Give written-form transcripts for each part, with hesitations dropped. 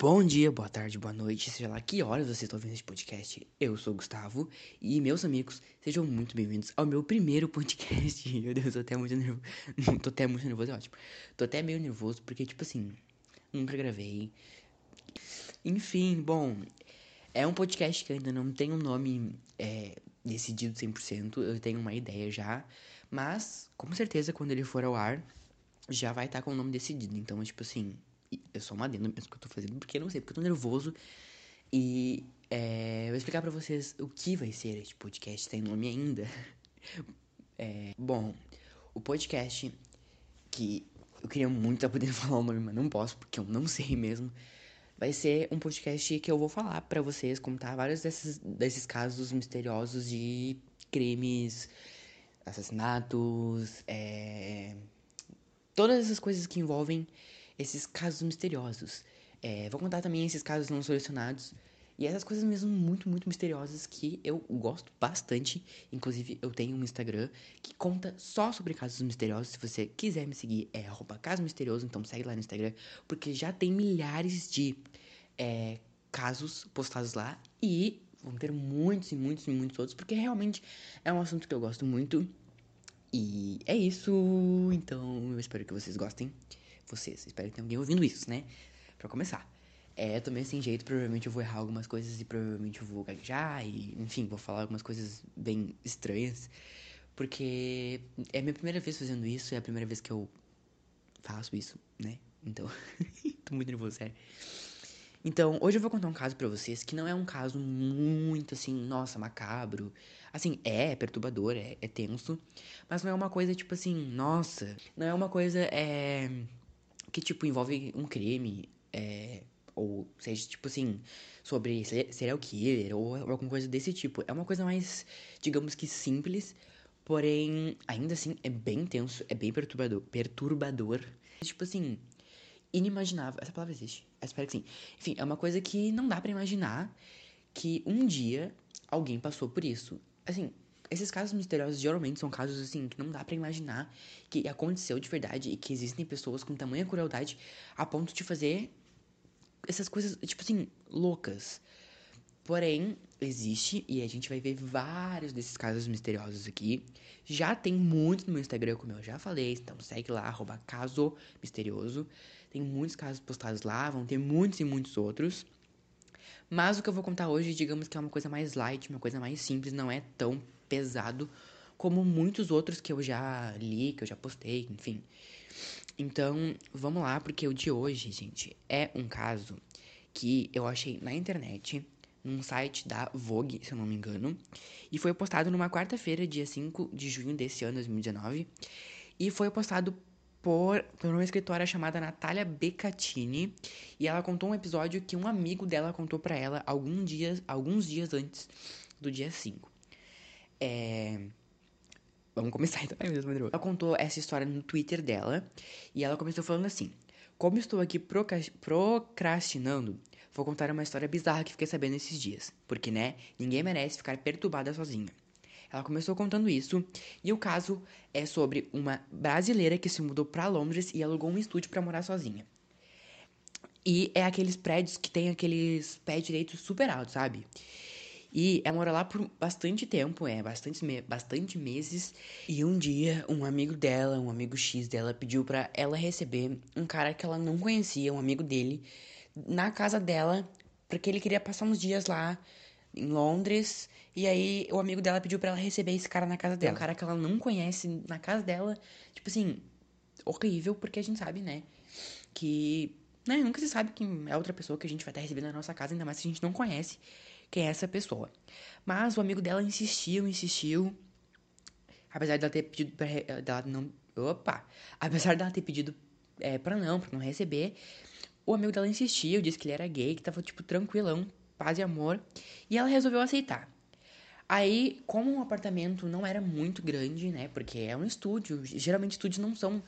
Bom dia, boa tarde, boa noite, seja lá que horas vocês estão ouvindo esse podcast. Eu sou o Gustavo e, meus amigos, sejam muito bem-vindos ao meu primeiro podcast. Meu Deus, tô até muito nervoso. Tô até muito nervoso, é ótimo. Tô até meio nervoso porque, nunca gravei. Enfim, bom, é um podcast que ainda não tem um nome decidido 100%. Eu tenho uma ideia já, mas com certeza quando ele for ao ar já vai estar com o nome decidido. Então, eu sou uma adendo mesmo que eu tô fazendo, porque eu não sei, porque eu tô nervoso. E eu vou explicar pra vocês o que vai ser este podcast, tem nome ainda. Bom, o podcast que eu queria muito estar podendo falar o nome, mas não posso, porque eu não sei mesmo. Vai ser um podcast que eu vou falar pra vocês, contar vários desses casos misteriosos de crimes, assassinatos, todas essas coisas que envolvem esses casos misteriosos. Vou contar também esses casos não solucionados. E essas coisas mesmo muito, muito misteriosas que eu gosto bastante. Inclusive, eu tenho um Instagram que conta só sobre casos misteriosos. Se você quiser me seguir, é @casomisterioso. Então, segue lá no Instagram. Porque já tem milhares de casos postados lá. E vão ter muitos e muitos e muitos outros. Porque realmente é um assunto que eu gosto muito. E é isso. Então, eu espero que vocês gostem. Espero que tenha alguém ouvindo isso, né? Pra começar. Eu tô meio sem jeito, provavelmente eu vou errar algumas coisas e provavelmente eu vou gaguejar e, enfim, vou falar algumas coisas bem estranhas. Porque é a minha primeira vez fazendo isso, é a primeira vez que eu faço isso, né? Então, tô muito nervoso, sério. Então, hoje eu vou contar um caso pra vocês que não é um caso muito, macabro. É perturbador, é tenso, mas não é uma coisa, não é uma coisa, que, envolve um crime, ou seja, sobre serial killer, ou alguma coisa desse tipo. É uma coisa mais, digamos que simples, porém, ainda assim, é bem tenso, é bem perturbador. Inimaginável. Essa palavra existe? Eu espero que sim. Enfim, é uma coisa que não dá pra imaginar que um dia alguém passou por isso. Esses casos misteriosos geralmente são casos, que não dá pra imaginar que aconteceu de verdade e que existem pessoas com tamanha crueldade a ponto de fazer essas coisas, loucas. Porém, existe, e a gente vai ver vários desses casos misteriosos aqui. Já tem muito no meu Instagram, como eu já falei, então segue lá, @casomisterioso. Tem muitos casos postados lá, vão ter muitos e muitos outros. Mas o que eu vou contar hoje, digamos que é uma coisa mais light, uma coisa mais simples, não é tão pesado como muitos outros que eu já li, que eu já postei, enfim. Então, vamos lá, porque o de hoje, gente, é um caso que eu achei na internet, num site da Vogue, se eu não me engano, e foi postado numa quarta-feira, dia 5 de junho desse ano, 2019, e foi postado por uma escritora chamada Natália Beccatini, e ela contou um episódio que um amigo dela contou pra ela alguns dias antes do dia 5. Vamos começar então. Ela contou essa história no Twitter dela, e ela começou falando assim: como estou aqui procrastinando, vou contar uma história bizarra que fiquei sabendo esses dias, porque, né, ninguém merece ficar perturbada sozinha. Ela começou contando isso, e o caso é sobre uma brasileira que se mudou pra Londres e alugou um estúdio pra morar sozinha. E é aqueles prédios que tem aqueles pés direitos super altos, sabe? E ela mora lá por bastante tempo, bastante meses, e um dia um amigo X dela, pediu pra ela receber um cara que ela não conhecia, um amigo dele, na casa dela, porque ele queria passar uns dias lá em Londres. E aí o amigo dela pediu pra ela receber esse cara na casa dela. Um cara que ela não conhece na casa dela. Horrível, porque a gente sabe, né, que, né, nunca se sabe quem é outra pessoa que a gente vai estar recebendo na nossa casa, ainda mais se a gente não conhece quem é essa pessoa. Mas o amigo dela insistiu, apesar dela ter pedido pra não receber. O amigo dela insistiu, disse que ele era gay, que tava, tranquilão, paz e amor. E ela resolveu aceitar. Aí, como o apartamento não era muito grande, né? Porque é um estúdio. Geralmente, estúdios não são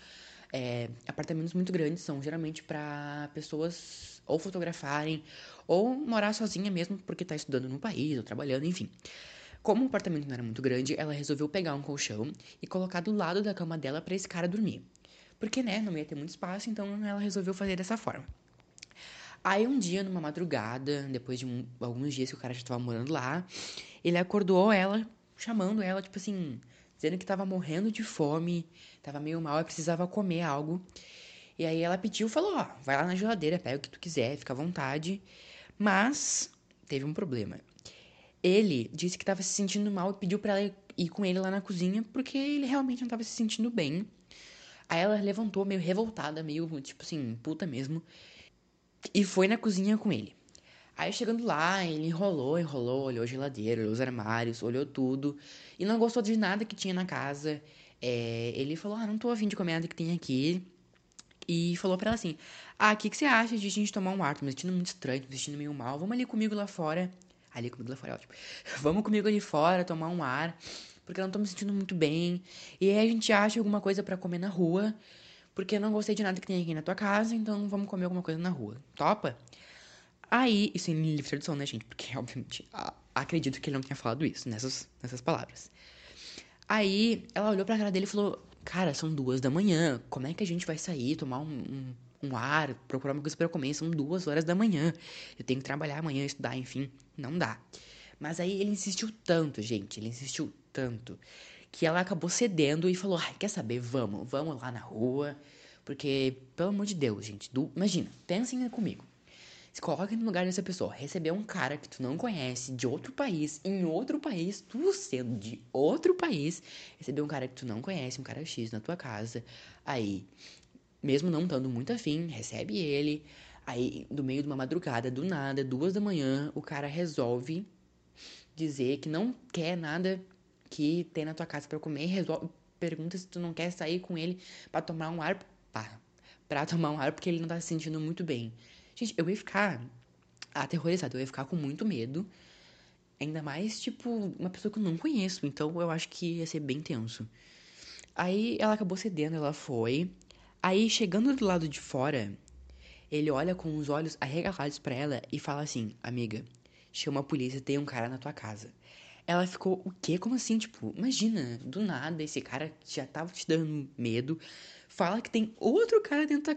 apartamentos muito grandes. São geralmente pra pessoas ou fotografarem ou morar sozinha mesmo, porque tá estudando no país ou trabalhando, enfim. Como o apartamento não era muito grande, ela resolveu pegar um colchão e colocar do lado da cama dela pra esse cara dormir. Porque, né? Não ia ter muito espaço, então ela resolveu fazer dessa forma. Aí um dia, numa madrugada, depois de alguns dias que o cara já tava morando lá, ele acordou ela, chamando ela, tipo assim, dizendo que tava morrendo de fome, tava meio mal e precisava comer algo. E aí ela pediu, falou, ó, vai lá na geladeira, pega o que tu quiser, fica à vontade. Mas teve um problema. Ele disse que tava se sentindo mal e pediu pra ela ir com ele lá na cozinha, porque ele realmente não tava se sentindo bem. Aí ela levantou meio revoltada, meio tipo assim, puta mesmo, e foi na cozinha com ele. Aí chegando lá, ele enrolou, olhou a geladeira, olhou os armários, olhou tudo, e não gostou de nada que tinha na casa. Ele falou, não tô afim de comer nada que tem aqui. E falou pra ela assim, o que você acha de a gente tomar um ar? Tô me sentindo muito estranho, tô me sentindo meio mal, vamos ali comigo lá fora. Ali comigo lá fora é ótimo. Vamos comigo ali fora tomar um ar, porque eu não tô me sentindo muito bem. E aí a gente acha alguma coisa pra comer na rua, porque eu não gostei de nada que tem aqui na tua casa, então vamos comer alguma coisa na rua. Topa? Aí, isso em livre tradução, né, gente? Porque, obviamente, acredito que ele não tenha falado isso, nessas palavras. Aí, ela olhou pra cara dele e falou, cara, são 2 da manhã, como é que a gente vai sair, tomar um ar, procurar uma coisa pra comer? São 2 horas da manhã, eu tenho que trabalhar amanhã, estudar, enfim, não dá. Mas aí, ele insistiu tanto, gente, que ela acabou cedendo e falou, quer saber, vamos lá na rua, porque, pelo amor de Deus, gente, imagina, pensem comigo, se coloca no lugar dessa pessoa, receber um cara que tu não conhece, de outro país, em outro país, tu sendo de outro país, receber um cara que tu não conhece, um cara X na tua casa, aí, mesmo não estando muito afim, recebe ele, aí, no meio de uma madrugada, do nada, 2 da manhã, o cara resolve dizer que não quer nada que tem na tua casa pra comer, pergunta se tu não quer sair com ele pra tomar um ar, porque ele não tá se sentindo muito bem. Gente, eu ia ficar aterrorizada, eu ia ficar com muito medo, ainda mais, tipo, uma pessoa que eu não conheço, então eu acho que ia ser bem tenso. Aí ela acabou cedendo, ela foi, aí chegando do lado de fora, ele olha com os olhos arregalados pra ela e fala assim, amiga, chama a polícia, tem um cara na tua casa. Ela ficou, o quê? Como assim? Tipo, imagina, do nada, esse cara já tava te dando medo. Fala que tem outro cara dentro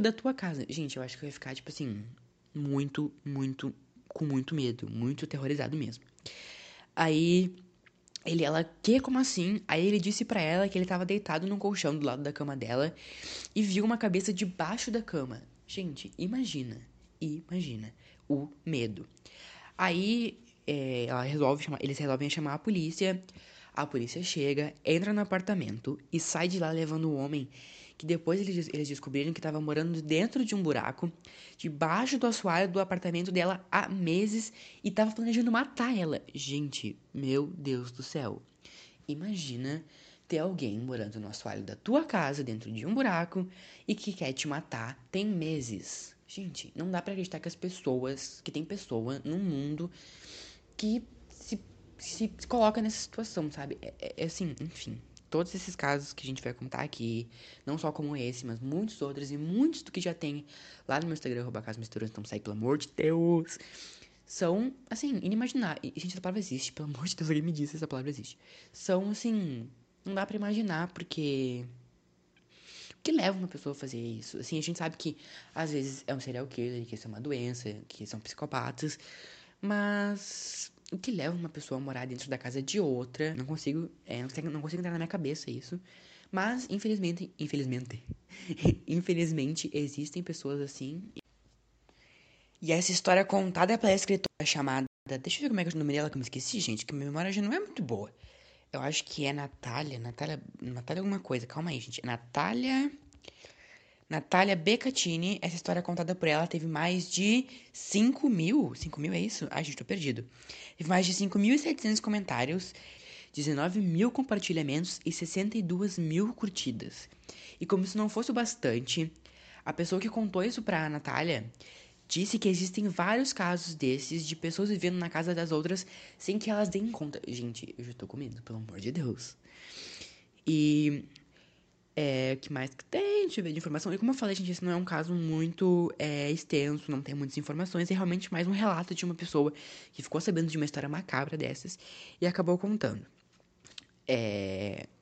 da tua casa. Gente, eu acho que eu ia ficar, tipo assim, com muito medo. Muito aterrorizado mesmo. Aí, ela, o quê? Como assim? Aí ele disse pra ela que ele tava deitado num colchão do lado da cama dela. E viu uma cabeça debaixo da cama. Gente, imagina o medo. Aí... eles resolvem chamar a polícia chega, entra no apartamento e sai de lá levando o homem, que depois eles descobriram que estava morando dentro de um buraco, debaixo do assoalho do apartamento dela há meses e estava planejando matar ela. Gente, meu Deus do céu, imagina ter alguém morando no assoalho da tua casa, dentro de um buraco, e que quer te matar tem meses. Gente, não dá pra acreditar que as pessoas, que tem pessoa no mundo... que se coloca nessa situação, sabe? Assim, enfim, todos esses casos que a gente vai contar aqui, não só como esse, mas muitos outros e muitos do que já tem lá no meu Instagram, @casomisterioso, então sai, pelo amor de Deus, são, assim, inimagináveis. Gente, essa palavra existe, pelo amor de Deus, alguém me disse essa palavra existe. São, assim, não dá pra imaginar, porque... o que leva uma pessoa a fazer isso? Assim, a gente sabe que, às vezes, é um serial killer, que isso é uma doença, que são psicopatas... mas o que leva uma pessoa a morar dentro da casa de outra? Não consigo entrar na minha cabeça isso. Mas, infelizmente existem pessoas assim. E essa história contada pela escritora chamada... deixa eu ver como é que eu nomeei ela, que eu me esqueci, gente. Que minha memória já não é muito boa. Eu acho que é Natália alguma coisa. Calma aí, gente. Natália Beccatini, essa história contada por ela teve mais de 5.000 é isso? Ai, gente, tô perdido. Teve mais de 5.700 comentários, 19.000 compartilhamentos e 62.000 curtidas. E como isso não fosse o bastante, a pessoa que contou isso pra Natália disse que existem vários casos desses de pessoas vivendo na casa das outras sem que elas deem conta. Gente, eu já tô com medo, pelo amor de Deus. E... que mais que tem? Deixa eu ver de informação. E como eu falei, gente, esse não é um caso muito extenso, não tem muitas informações. É realmente mais um relato de uma pessoa que ficou sabendo de uma história macabra dessas e acabou contando.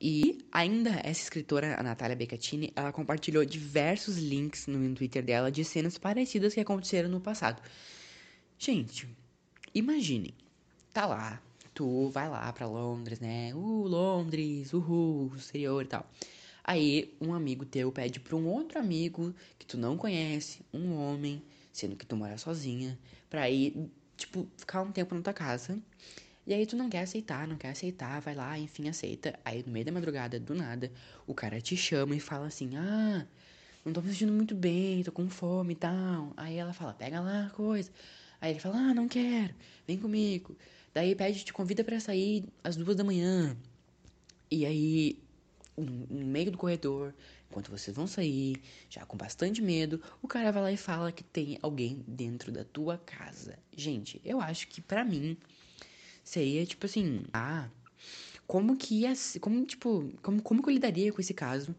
E ainda essa escritora, a Natália Beccatini, ela compartilhou diversos links no Twitter dela de cenas parecidas que aconteceram no passado. Gente, imaginem, tá lá, tu vai lá pra Londres, né? Londres, uhul, exterior e tal. Aí um amigo teu pede pra um outro amigo que tu não conhece, um homem, sendo que tu mora sozinha, pra ir, tipo, ficar um tempo na tua casa. E aí tu não quer aceitar, vai lá, enfim, aceita. Aí no meio da madrugada, do nada, o cara te chama e fala assim, não tô me sentindo muito bem, tô com fome e tal. Aí ela fala, pega lá a coisa. Aí ele fala, não quero, vem comigo. Daí pede, te convida pra sair às 2 da manhã. E aí, no meio do corredor, enquanto vocês vão sair, já com bastante medo, o cara vai lá e fala que tem alguém dentro da tua casa. Gente, eu acho que pra mim... seria, tipo assim, como que eu lidaria com esse caso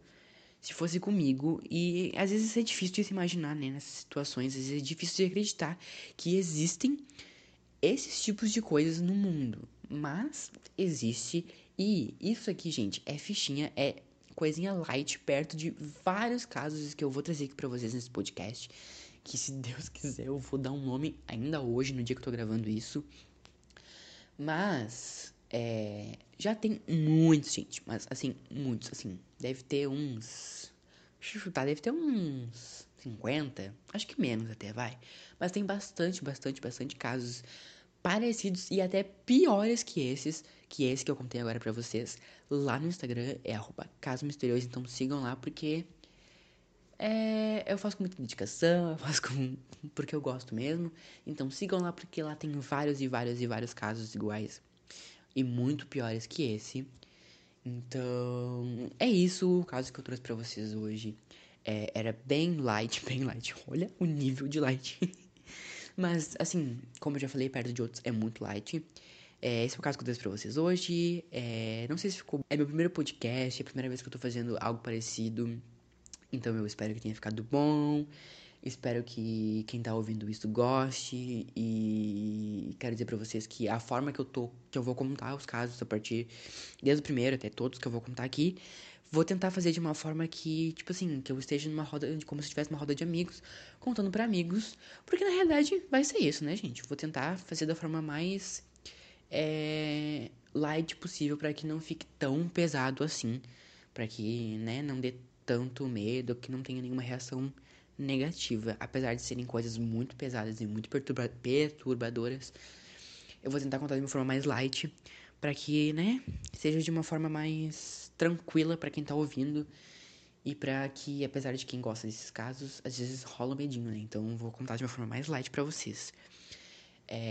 se fosse comigo? E às vezes é difícil de se imaginar, né, nessas situações, às vezes é difícil de acreditar que existem esses tipos de coisas no mundo. Mas existe, e isso aqui, gente, é fichinha, é coisinha light, perto de vários casos que eu vou trazer aqui pra vocês nesse podcast, que se Deus quiser eu vou dar um nome ainda hoje, no dia que eu tô gravando isso. Mas, já tem muitos, gente, mas, assim, muitos, assim, deve ter uns, deixa eu chutar, deve ter uns 50, acho que menos até, vai. Mas tem bastante casos parecidos e até piores que esse que eu contei agora pra vocês, lá no Instagram, é @casomisterioso, então sigam lá, porque eu faço com muita dedicação, porque eu gosto mesmo. Então sigam lá, porque lá tem vários casos iguais e muito piores que esse. Então é isso, o caso que eu trouxe pra vocês hoje era bem light, olha o nível de light. Mas assim, como eu já falei, perto de outros é muito light. Esse é o caso que eu trouxe pra vocês hoje. Não sei se ficou... é meu primeiro podcast, é a primeira vez que eu tô fazendo algo parecido. Então eu espero que tenha ficado bom, espero que quem tá ouvindo isso goste, e quero dizer pra vocês que a forma que eu vou contar os casos a partir, desde o primeiro até todos que eu vou contar aqui, vou tentar fazer de uma forma que, tipo assim, que eu esteja numa roda, como se tivesse uma roda de amigos, contando pra amigos, porque na realidade vai ser isso, né, gente? Vou tentar fazer da forma mais light possível, pra que não fique tão pesado assim, pra que, né, não dê tanto medo, que não tenha nenhuma reação negativa, apesar de serem coisas muito pesadas e muito perturbadoras. Eu vou tentar contar de uma forma mais light, para que, né, seja de uma forma mais tranquila para quem tá ouvindo, e para que, apesar de quem gosta desses casos, às vezes rola um medinho, né? Então eu vou contar de uma forma mais light para vocês.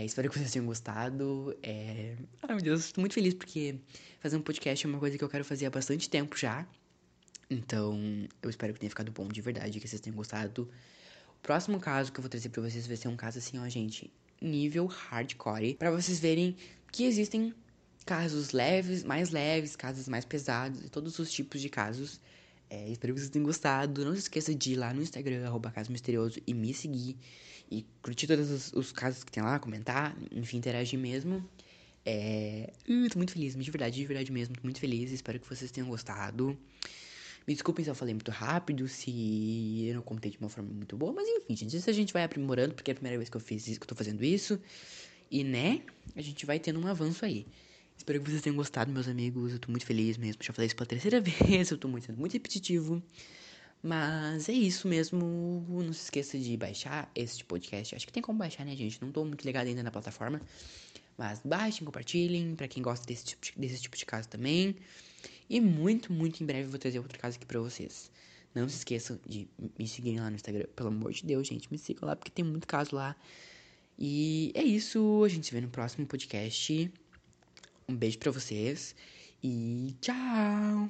Espero que vocês tenham gostado. Ai meu Deus, tô muito feliz, porque fazer um podcast é uma coisa que eu quero fazer há bastante tempo já. Então, eu espero que tenha ficado bom de verdade, que vocês tenham gostado. O próximo caso que eu vou trazer pra vocês vai ser um caso assim, ó, gente, nível hardcore. Pra vocês verem que existem casos leves, casos mais pesados, e todos os tipos de casos. Espero que vocês tenham gostado. Não se esqueça de ir lá no Instagram, @casomisterioso, e me seguir. E curtir todos os casos que tem lá, comentar, enfim, interagir mesmo. Tô muito feliz, de verdade mesmo, tô muito feliz. Espero que vocês tenham gostado. Me desculpem se eu falei muito rápido, se eu não contei de uma forma muito boa, mas enfim, gente, isso a gente vai aprimorando, porque é a primeira vez que eu fiz isso, que eu tô fazendo isso, e né, a gente vai tendo um avanço aí. Espero que vocês tenham gostado, meus amigos, eu tô muito feliz mesmo, já falei isso pela 3ª vez, eu tô sendo muito repetitivo, mas é isso mesmo, não se esqueça de baixar este podcast, acho que tem como baixar, né, gente, não tô muito ligado ainda na plataforma, mas baixem, compartilhem, pra quem gosta desse tipo de caso também. E muito em breve eu vou trazer outro caso aqui pra vocês. Não se esqueçam de me seguirem lá no Instagram. Pelo amor de Deus, gente, me sigam lá, porque tem muito caso lá. E é isso, a gente se vê no próximo podcast. Um beijo pra vocês e tchau!